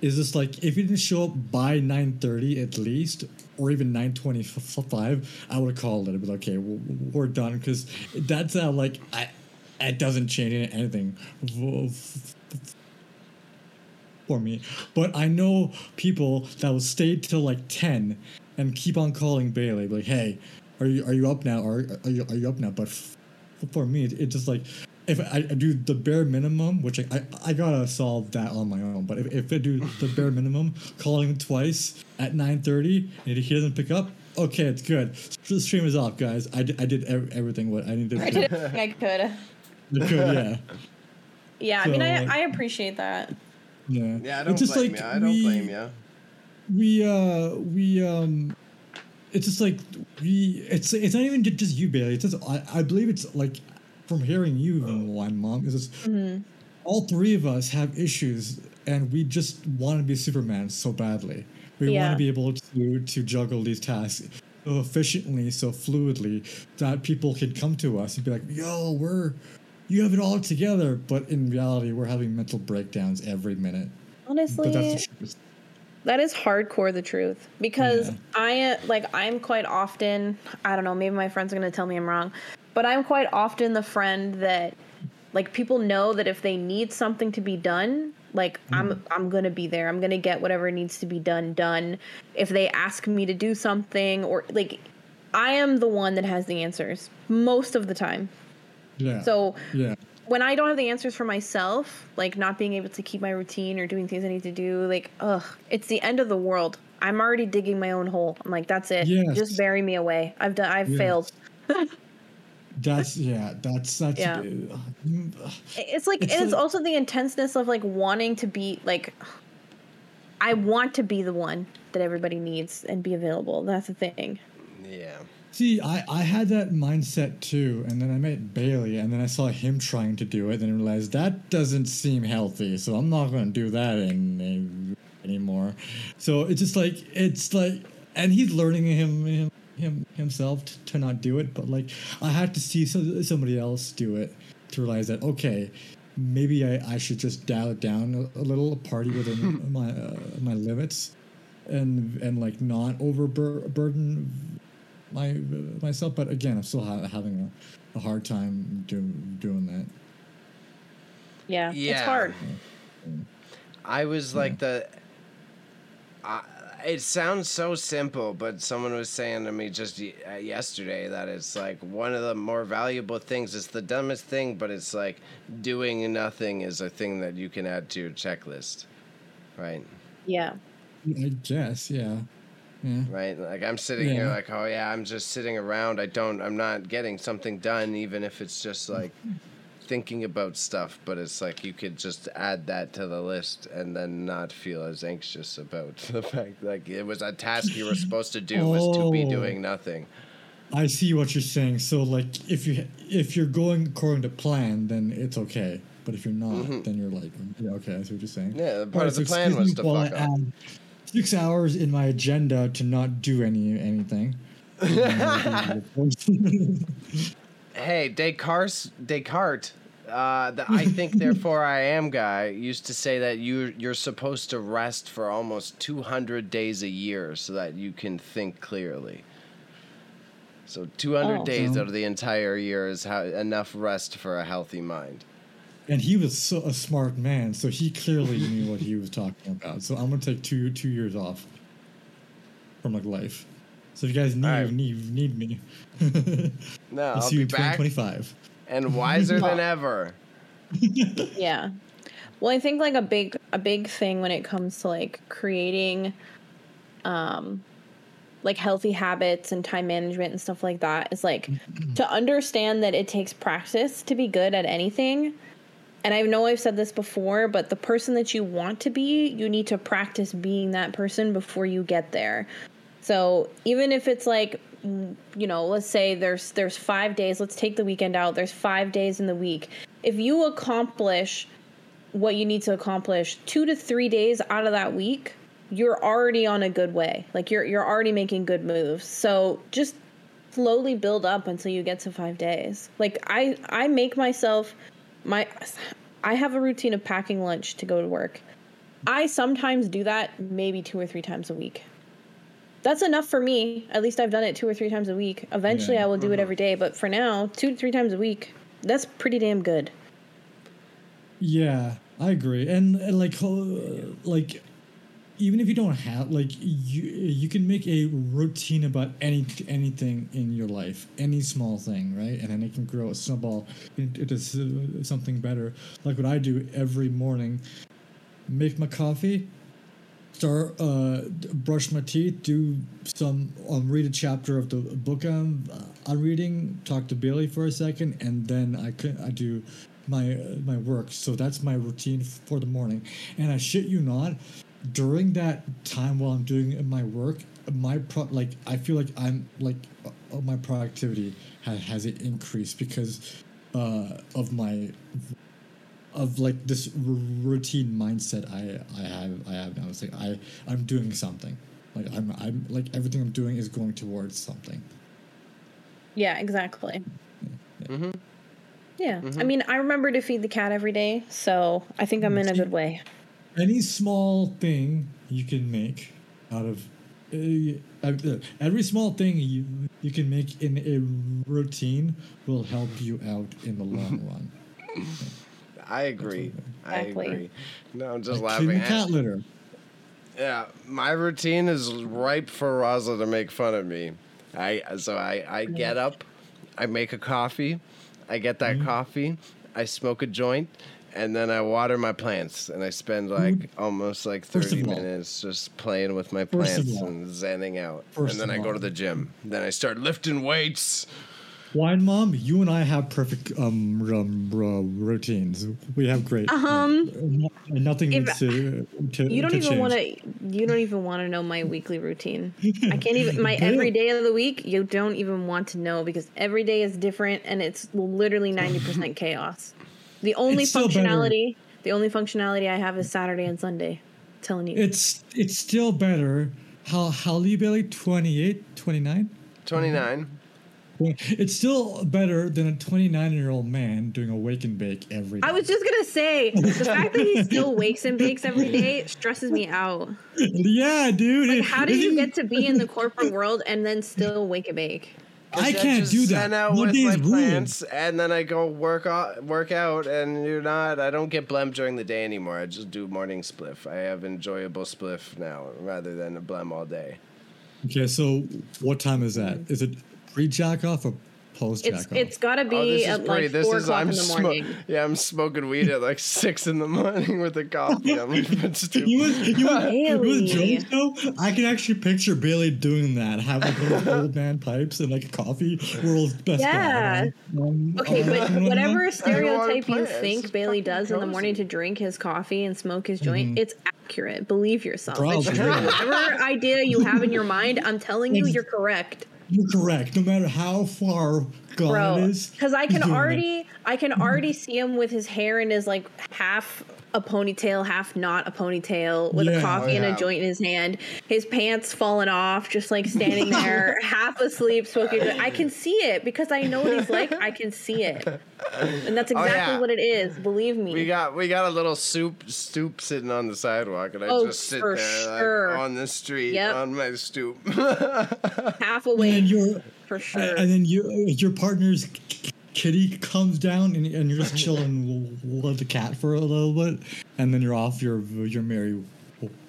is just like, if he didn't show up by 9:30 at least, or even 9:25, I would have called it. I'd be like, okay, we're done, because that's how like it doesn't change anything for me. But I know people that will stay till like 10 and keep on calling Bailey, like, hey. Are you up now? Are you up now? But for me, it's just like, if I do the bare minimum, which I gotta solve that on my own. But if I do the bare minimum, calling him twice at 9:30 and he doesn't pick up, okay, it's good. The stream is off, guys. I did everything what I needed to do. I could. Yeah. Yeah, so, I mean, I appreciate that. Yeah. Yeah, I don't blame you. I don't blame you. It's just like it's not even just you, Bailey. It's just, I believe it's like from hearing you even, Wine Mom, it's just, all three of us have issues and we just want to be Superman so badly. We want to be able to juggle these tasks so efficiently, so fluidly that people can come to us and be like, yo, you have it all together, but in reality, we're having mental breakdowns every minute. Honestly, but that's the truth. That is hardcore the truth, because I'm quite often, I don't know, maybe my friends are going to tell me I'm wrong, but I'm quite often the friend that, like, people know that if they need something to be done, like, I'm going to be there. I'm going to get whatever needs to be done. If they ask me to do something, or, like, I am the one that has the answers most of the time. Yeah. So when I don't have the answers for myself, like not being able to keep my routine or doing things I need to do, like, it's the end of the world. I'm already digging my own hole. I'm like, that's it. Yes. Just bury me away. I've failed. That's It's like, it's also the intenseness of like wanting to be like, I want to be the one that everybody needs and be available. That's the thing. Yeah. See, I had that mindset too, and then I met Bailey, and then I saw him trying to do it, and I realized that doesn't seem healthy, so I'm not going to do that anymore. So it's just like, and he's learning himself to not do it, but like, I had to see somebody else do it to realize that, okay, maybe I should just dial it down a little, party within my limits, and like not overburden myself, but again, I'm still having a hard time doing that. Yeah, it's hard. I was like it sounds so simple, but someone was saying to me just yesterday that it's like one of the more valuable things. It's the dumbest thing, but it's like doing nothing is a thing that you can add to your checklist, right? Yeah. I guess, yeah. Right? Like, I'm sitting here like, oh, yeah, I'm just sitting around. I'm not getting something done, even if it's just, like, thinking about stuff. But it's like you could just add that to the list and then not feel as anxious about the fact, like, it was a task you were supposed to do was to be doing nothing. I see what you're saying. So, like, if you're going according to plan, then it's okay. But if you're not, then you're like, yeah, okay, I see what you're saying. Yeah, part of the plan was to fuck up. 6 hours in my agenda to not do anything. Hey, Descartes, the I think therefore I am guy used to say that you're supposed to rest for almost 200 days a year so that you can think clearly. So 200 days out of the entire year is enough rest for a healthy mind. And he was a smart man, so he clearly knew what he was talking about. So I'm going to take two years off from, like, life. So if you guys need me. No, I'll be back. 25. And wiser than ever. Yeah. Well, I think, like, a big thing when it comes to, like, creating, like, healthy habits and time management and stuff like that is, like, to understand that it takes practice to be good at anything. And I know I've said this before, but the person that you want to be, you need to practice being that person before you get there. So even if it's like, you know, let's say there's 5 days, let's take the weekend out. There's 5 days in the week. If you accomplish what you need to accomplish 2 to 3 days out of that week, you're already on a good way. Like you're already making good moves. So just slowly build up until you get to 5 days. Like I make myself... I have a routine of packing lunch to go to work. I sometimes do that maybe 2 or 3 times a week. That's enough for me. At least I've done it 2 or 3 times a week. Eventually I will do it every day, but for now, 2 to 3 times a week, that's pretty damn good. Yeah, I agree. And like even if you don't have, like, you can make a routine about anything in your life, any small thing, right? And then it can grow a snowball into something better. Like what I do every morning, make my coffee, start, brush my teeth, read a chapter of the book I'm reading, talk to Bailey for a second, and then I do my work. So that's my routine for the morning. And I shit you not, during that time while I'm doing my work, I feel like I'm like my productivity has it increased because of like this routine mindset I have now. It's like I'm doing something, like I'm like everything I'm doing is going towards something. Yeah, exactly. Yeah. Mm-hmm. Yeah. Mm-hmm. I mean, I remember to feed the cat every day, so I think I'm in a good way. Any small thing you can make out of every small thing you can make in a routine will help you out in the long run. Okay. I agree. Exactly. I agree. No, I'm just like laughing. Cat litter. Yeah, my routine is ripe for Raza to make fun of me. So I get up, I make a coffee, I get that coffee, I smoke a joint, and then I water my plants. And I spend almost 30 minutes just playing with my plants and zenning out. And then I go to the gym. Then I start lifting weights. Wine Mom, you and I have perfect routines. We have great. Nothing if, to you don't to even want to. You don't even want to know my weekly routine. I can't even my every day of the week. You don't even want to know because every day is different and it's literally 90% chaos. The only functionality I have is Saturday and Sunday. I'm telling you, it's still better. How old are you, Bailey? 28, 29? 29. It's still better than a 29-year-old man doing a wake and bake every day. I was just going to say, the fact that he still wakes and bakes every day stresses me out. Yeah, dude. Like, how did you get to be in the corporate world and then still wake and bake? I can't do that. I just out with my plants, and then I go work out, and I don't get blemmed during the day anymore. I just do morning spliff. I have enjoyable spliff now rather than a blem all day. Okay, so what time is that? Is it... pre-jack off or post-jack off? It's got to be at like 4 o'clock in the morning. I'm smoking weed at like 6 in the morning with a coffee. I'm even stupid. It was Jones, though. I can actually picture Bailey doing that, having those old man pipes and like a coffee. World's best guy. Yeah. Okay, but whatever stereotype you think Bailey does in the morning to drink his coffee and smoke his joint, it's accurate. Believe yourself. Whatever idea you have in your mind, I'm telling you, you're correct. You're correct, no matter how far gone it is. Because I can already see him with his hair in his like half a ponytail, half not a ponytail, with a coffee and a joint in his hand, his pants falling off, just like standing there, half asleep, smoking. I can see it because I know what he's like. I can see it, and that's exactly what it is. Believe me. We got a little stoop sitting on the sidewalk, and I just sit there like, on the street on my stoop, half awake. For sure. And then your partner's kitty comes down and you're just chilling with the cat for a little bit, and then you're off your merry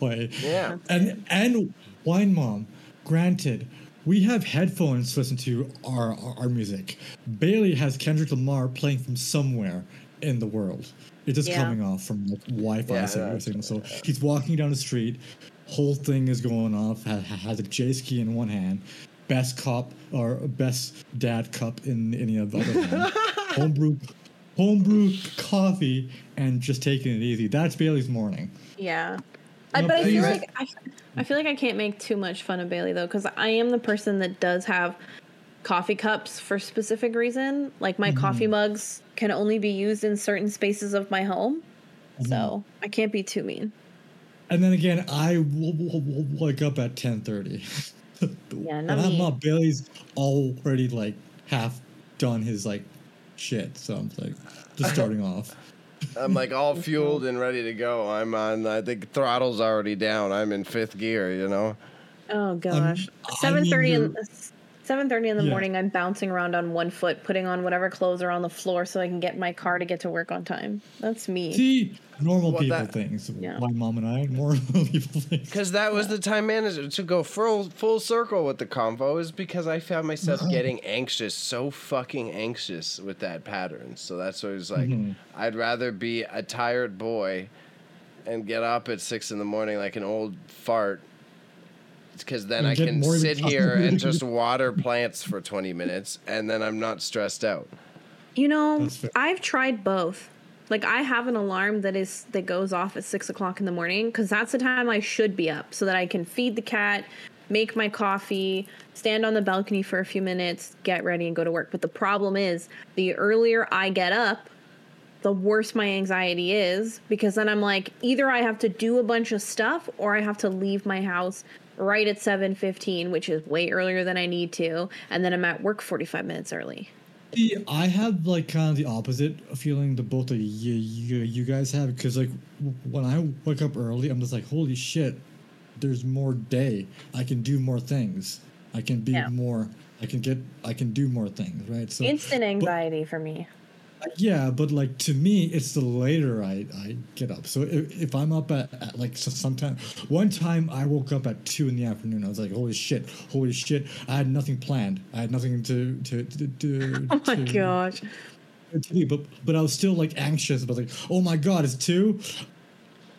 way. Yeah. And Wine Mom, granted, we have headphones to listen to our music. Bailey has Kendrick Lamar playing from somewhere in the world. It's just coming off from like Wi-Fi signal. So he's walking down the street, whole thing is going off. Has a J ski in one hand. Best cop or best dad cup in any of the other hand. Homebrew coffee and just taking it easy. That's Bailey's morning. Yeah. But I feel like I can't make too much fun of Bailey though, because I am the person that does have coffee cups for specific reason. Like my coffee mugs can only be used in certain spaces of my home. So I can't be too mean. And then again, I will wake up at 10:30. Yeah, not me. Bailey's already like half done his like shit, so I'm like just starting off. I'm like all fueled and ready to go. I'm on. I think throttle's already down. I'm in fifth gear. You know. Oh gosh, 7:30 in the morning. I'm bouncing around on one foot, putting on whatever clothes are on the floor so I can get my car to get to work on time. That's me. See, normal people things. Yeah. My mom and I, normal people things. Because that was the time manager to go full circle with the convo is because I found myself getting anxious, so fucking anxious with that pattern. So that's why I was like, I'd rather be a tired boy and get up at 6 in the morning like an old fart. Because then I can sit here and just water plants for 20 minutes and then I'm not stressed out. You know, I've tried both. Like I have an alarm that goes off at 6 o'clock in the morning because that's the time I should be up so that I can feed the cat, make my coffee, stand on the balcony for a few minutes, get ready and go to work. But the problem is the earlier I get up, the worse my anxiety is, because then I'm like, either I have to do a bunch of stuff or I have to leave my house right at 7:15, which is way earlier than I need to, and then I'm at work 45 minutes early. See, I have like kind of the opposite feeling that both of you guys have, because like when I wake up early, I'm just like, holy shit, there's more day. I can do more things. I can be more. I can do more things. Right. So instant anxiety for me. Yeah, but like to me, it's the later I get up. So if I'm up at like sometime, one time I woke up at 2 p.m. I was like, holy shit! I had nothing planned. I had nothing to do. Oh my gosh! But I was still like anxious. But like, oh my god, it's 2.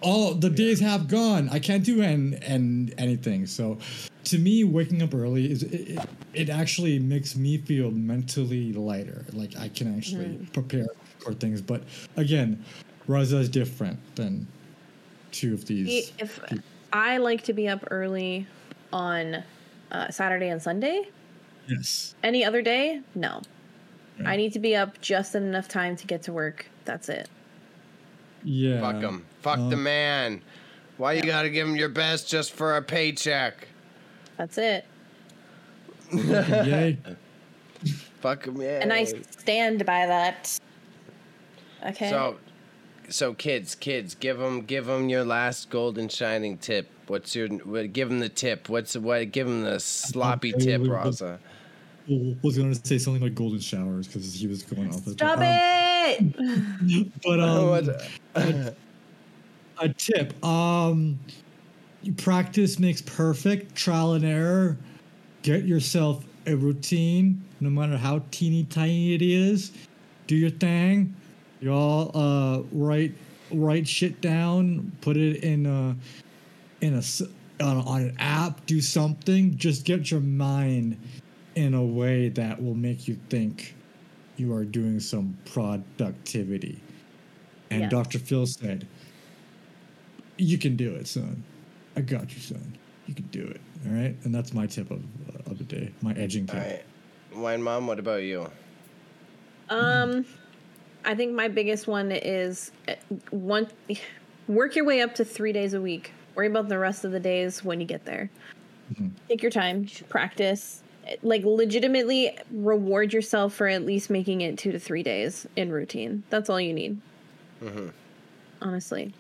Oh, the days have gone. I can't do anything. So, to me, waking up early is it actually makes me feel mentally lighter. Like I can actually prepare for things. But again, Raza is different than two of these. If I like to be up early on Saturday and Sunday. Yes. Any other day? No. Right. I need to be up just enough time to get to work. That's it. Yeah. Fuck him. Fuck the man. Why you gotta give him your best just for a paycheck? That's it. Fuck him, yeah. And I stand by that. Okay. So kids, give them your last golden shining tip. Give them the tip. Give them the sloppy tip, Raza. I was going to say something like golden showers because he was going off. Stop it! But a tip. Practice makes perfect. Trial and error. Get yourself a routine, no matter how teeny tiny it is. Do your thing. Y'all write shit down. Put it on an app. Do something. Just get your mind in a way that will make you think you are doing some productivity. And Dr. Phil said, you can do it, son. I got you, son. You can do it. All right? And that's my tip of the day, my edging tip. All right. Wine Mom, what about you? I think my biggest one is work your way up to 3 days a week. Worry about the rest of the days when you get there. Mm-hmm. Take your time. Practice. Like, legitimately reward yourself for at least making it 2 to 3 days in routine. That's all you need. Mm-hmm. Honestly.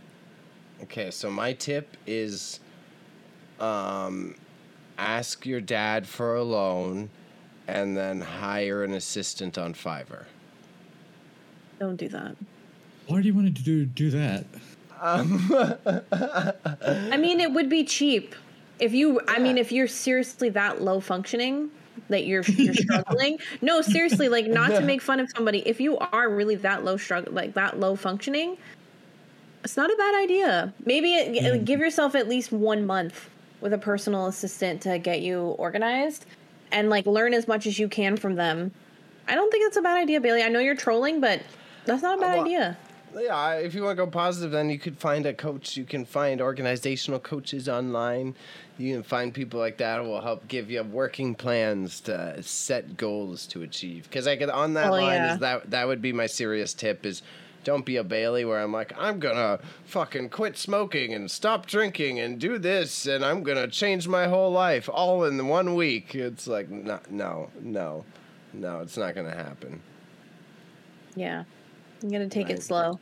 Okay, so my tip is ask your dad for a loan and then hire an assistant on Fiverr. Don't do that. Why do you want to do that? I mean, it would be cheap. If you're seriously that low functioning that you're struggling. No, seriously, like, not to make fun of somebody. If you are really that low functioning, it's not a bad idea. Maybe give yourself at least 1 month with a personal assistant to get you organized and like learn as much as you can from them. I don't think that's a bad idea, Bailey. I know you're trolling, but that's not a bad idea. Yeah, if you want to go positive, then you could find a coach. You can find organizational coaches online. You can find people like that who will help give you working plans to set goals to achieve. Because I could on that line is that would be my serious tip is don't be a Bailey where I'm like, I'm going to fucking quit smoking and stop drinking and do this and I'm going to change my whole life all in 1 week. It's like, no, it's not going to happen. Yeah. I'm going to take it slow.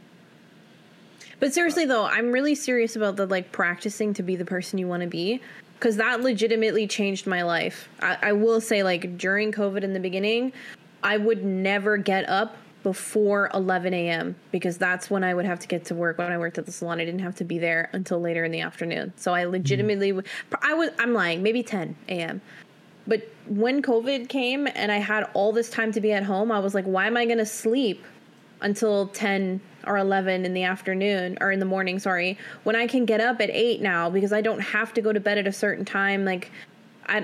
But seriously, though, I'm really serious about the, like, practicing to be the person you want to be. Because that legitimately changed my life. I will say, like, during COVID in the beginning, I would never get up before 11 a.m. Because that's when I would have to get to work. When I worked at the salon, I didn't have to be there until later in the afternoon. So I legitimately I'm lying, maybe 10 a.m. But when COVID came and I had all this time to be at home, I was like, why am I going to sleep until 10 or 11 in the afternoon or in the morning, sorry, when I can get up at 8 now because I don't have to go to bed at a certain time. Like, I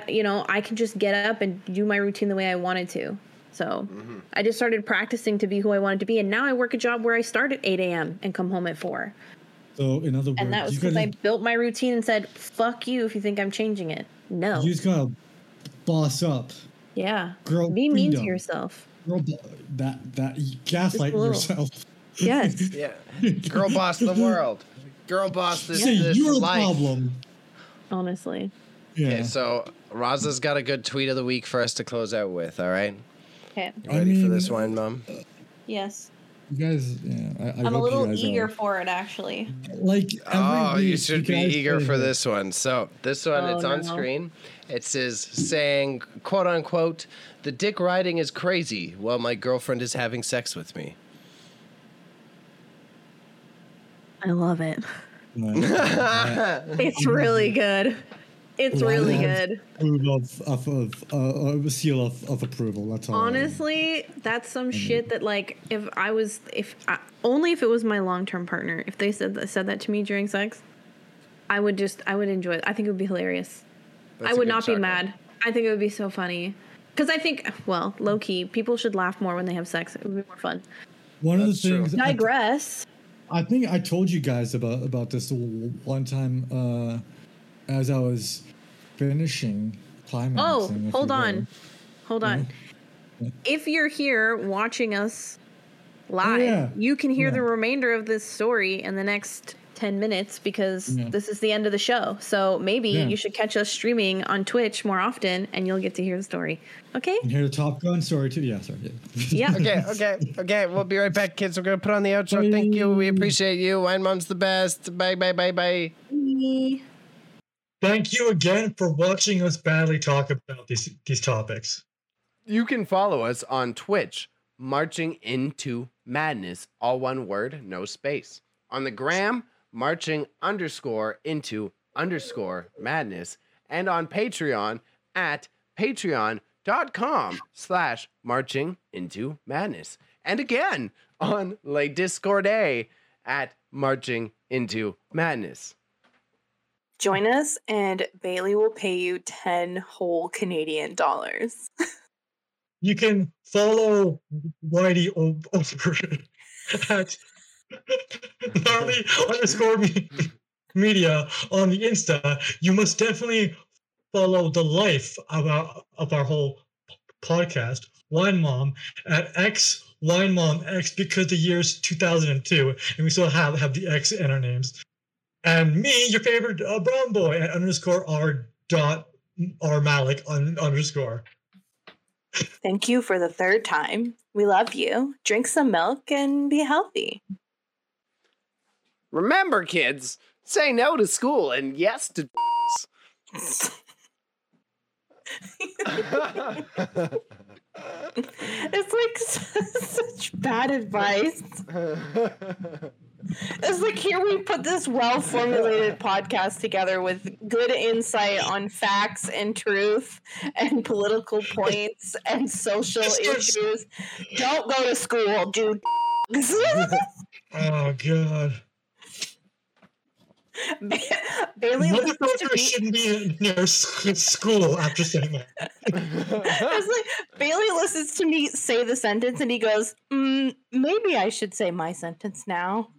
can just get up and do my routine the way I wanted to. So I just started practicing to be who I wanted to be. And now I work a job where I start at 8 a.m. and come home at 4. So in other words, and that was because I built my routine and said, fuck you if you think I'm changing it. No. You just gotta boss up. Yeah. Girl, be mean to yourself. That you gaslight yourself. Yes. Yeah. Girl boss the world. Girl boss this your life. Problem. Honestly. Yeah. Okay, so Raza's got a good tweet of the week for us to close out with. All right. Okay. Ready for this, Wine Mom? Yes. You guys, yeah, I'm a little eager for it, actually. Like, you should be eager for this one. So this one, it's on screen. It says, saying, quote unquote, "The dick riding is crazy while my girlfriend is having sex with me." I love it. It's really good. It's really good. A seal of approval. That's all. Honestly, that's some shit that, like, if it was my long-term partner, if they said that to me during sex, I would enjoy it. I think it would be hilarious. I would not be mad. I think it would be so funny. Because I think, well, low-key, people should laugh more when they have sex. It would be more fun. One of the things. Digress. I think I told you guys about this one time as I was finishing climaxing. Oh, hold on. Yeah. If you're here watching us live, you can hear the remainder of this story in the next 10 minutes because this is the end of the show. So maybe you should catch us streaming on Twitch more often and you'll get to hear the story. Okay? And hear the Top Gun story too. Yeah, sorry. Yeah. Okay. We'll be right back, kids. We're going to put on the outro. Bye. Thank you. We appreciate you. Wine Mom's the best. Bye. Bye. Thank you again for watching us badly talk about these topics. You can follow us on Twitch, Marching Into Madness, all one word, no space. On the gram, marching_into_madness, and on Patreon at patreon.com/marchingintomadness. And again, on Le Discord at Marching Into Madness. Join us, and Bailey will pay you 10 whole Canadian dollars. You can follow Whitey over at gnarly_media on the Insta. You must definitely follow the life of our whole podcast, Wine Mom, at X Wine Mom X, because the year's 2002, and we still have the X in our names. And me, your favorite brown boy, at _r.r.malik _. Thank you for the third time. We love you. Drink some milk and be healthy. Remember, kids, say no to school and yes to It's like such bad advice. It's like, here we put this well-formulated podcast together with good insight on facts and truth and political points and social issues. Don't go to school, dude. Oh, God. Bailey shouldn't be near school after saying that. Like, Bailey listens to me say the sentence and he goes, maybe I should say my sentence now.